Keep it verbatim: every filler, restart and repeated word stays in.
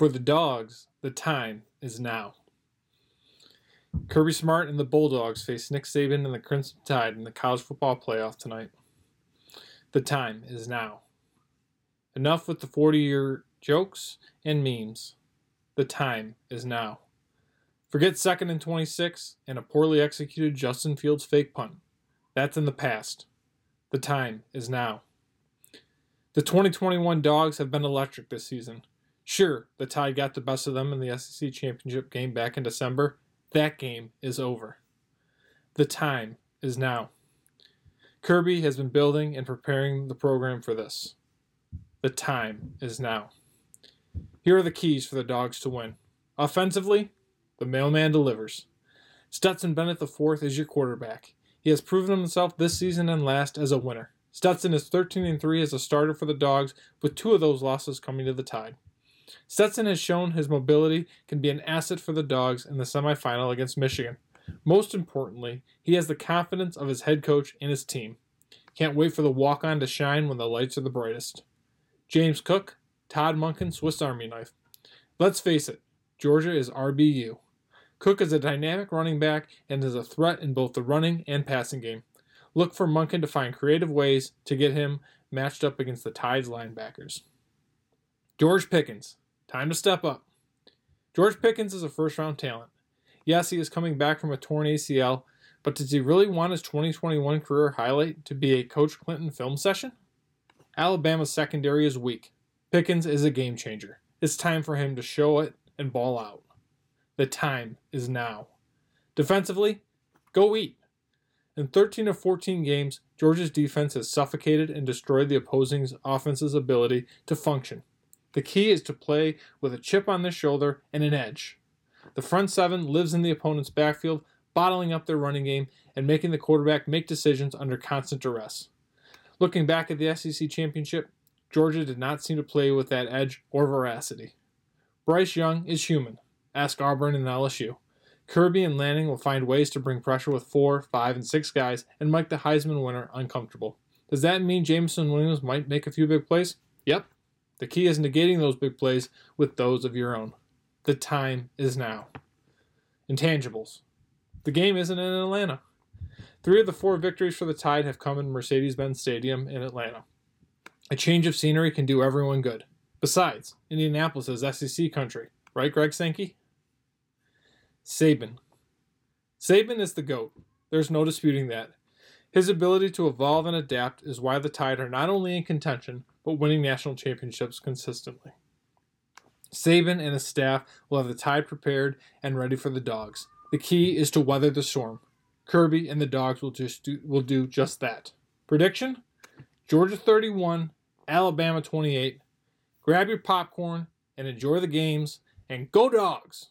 For the Dogs, the time is now. Kirby Smart and the Bulldogs face Nick Saban and the Crimson Tide in the college football playoff tonight. The time is now. Enough with the forty-year jokes and memes. The time is now. Forget second and twenty-six and a poorly executed Justin Fields fake punt. That's in the past. The time is now. The twenty twenty-one Dogs have been electric this season. Sure, the Tide got the best of them in the S E C Championship game back in December. That game is over. The time is now. Kirby has been building and preparing the program for this. The time is now. Here are the keys for the Dogs to win. Offensively, the mailman delivers. Stetson Bennett the fourth is your quarterback. He has proven himself this season and last as a winner. Stetson is thirteen and three as a starter for the Dogs, with two of those losses coming to the Tide. Stetson has shown his mobility can be an asset for the Dogs in the semifinal against Michigan. Most importantly, he has the confidence of his head coach and his team. Can't wait for the walk-on to shine when the lights are the brightest. James Cook, Todd Monken, Swiss Army knife. Let's face it, Georgia is R B U. Cook is a dynamic running back and is a threat in both the running and passing game. Look for Monken to find creative ways to get him matched up against the Tide's linebackers. George Pickens, time to step up. George Pickens is a first-round talent. Yes, he is coming back from a torn A C L, but does he really want his twenty twenty-one career highlight to be a Coach Clinton film session? Alabama's secondary is weak. Pickens is a game changer. It's time for him to show it and ball out. The time is now. Defensively, go eat. In thirteen of fourteen games, Georgia's defense has suffocated and destroyed the opposing offense's ability to function. The key is to play with a chip on their shoulder and an edge. The front seven lives in the opponent's backfield, bottling up their running game and making the quarterback make decisions under constant duress. Looking back at the S E C Championship, Georgia did not seem to play with that edge or veracity. Bryce Young is human. Ask Auburn and L S U. Kirby and Lanning will find ways to bring pressure with four, five, and six guys and make the Heisman winner uncomfortable. Does that mean Jameson Williams might make a few big plays? Yep. The key is negating those big plays with those of your own. The time is now. Intangibles. The game isn't in Atlanta. Three of the four victories for the Tide have come in Mercedes-Benz Stadium in Atlanta. A change of scenery can do everyone good. Besides, Indianapolis is S E C country. Right, Greg Sankey? Saban. Saban is the GOAT. There's no disputing that. His ability to evolve and adapt is why the Tide are not only in contention, but winning national championships consistently. Saban and his staff will have the Tide prepared and ready for the Dogs. The key is to weather the storm. Kirby and the Dogs will just do, will do just that. Prediction? Georgia thirty-one, Alabama twenty-eight. Grab your popcorn and enjoy the games, and go Dogs!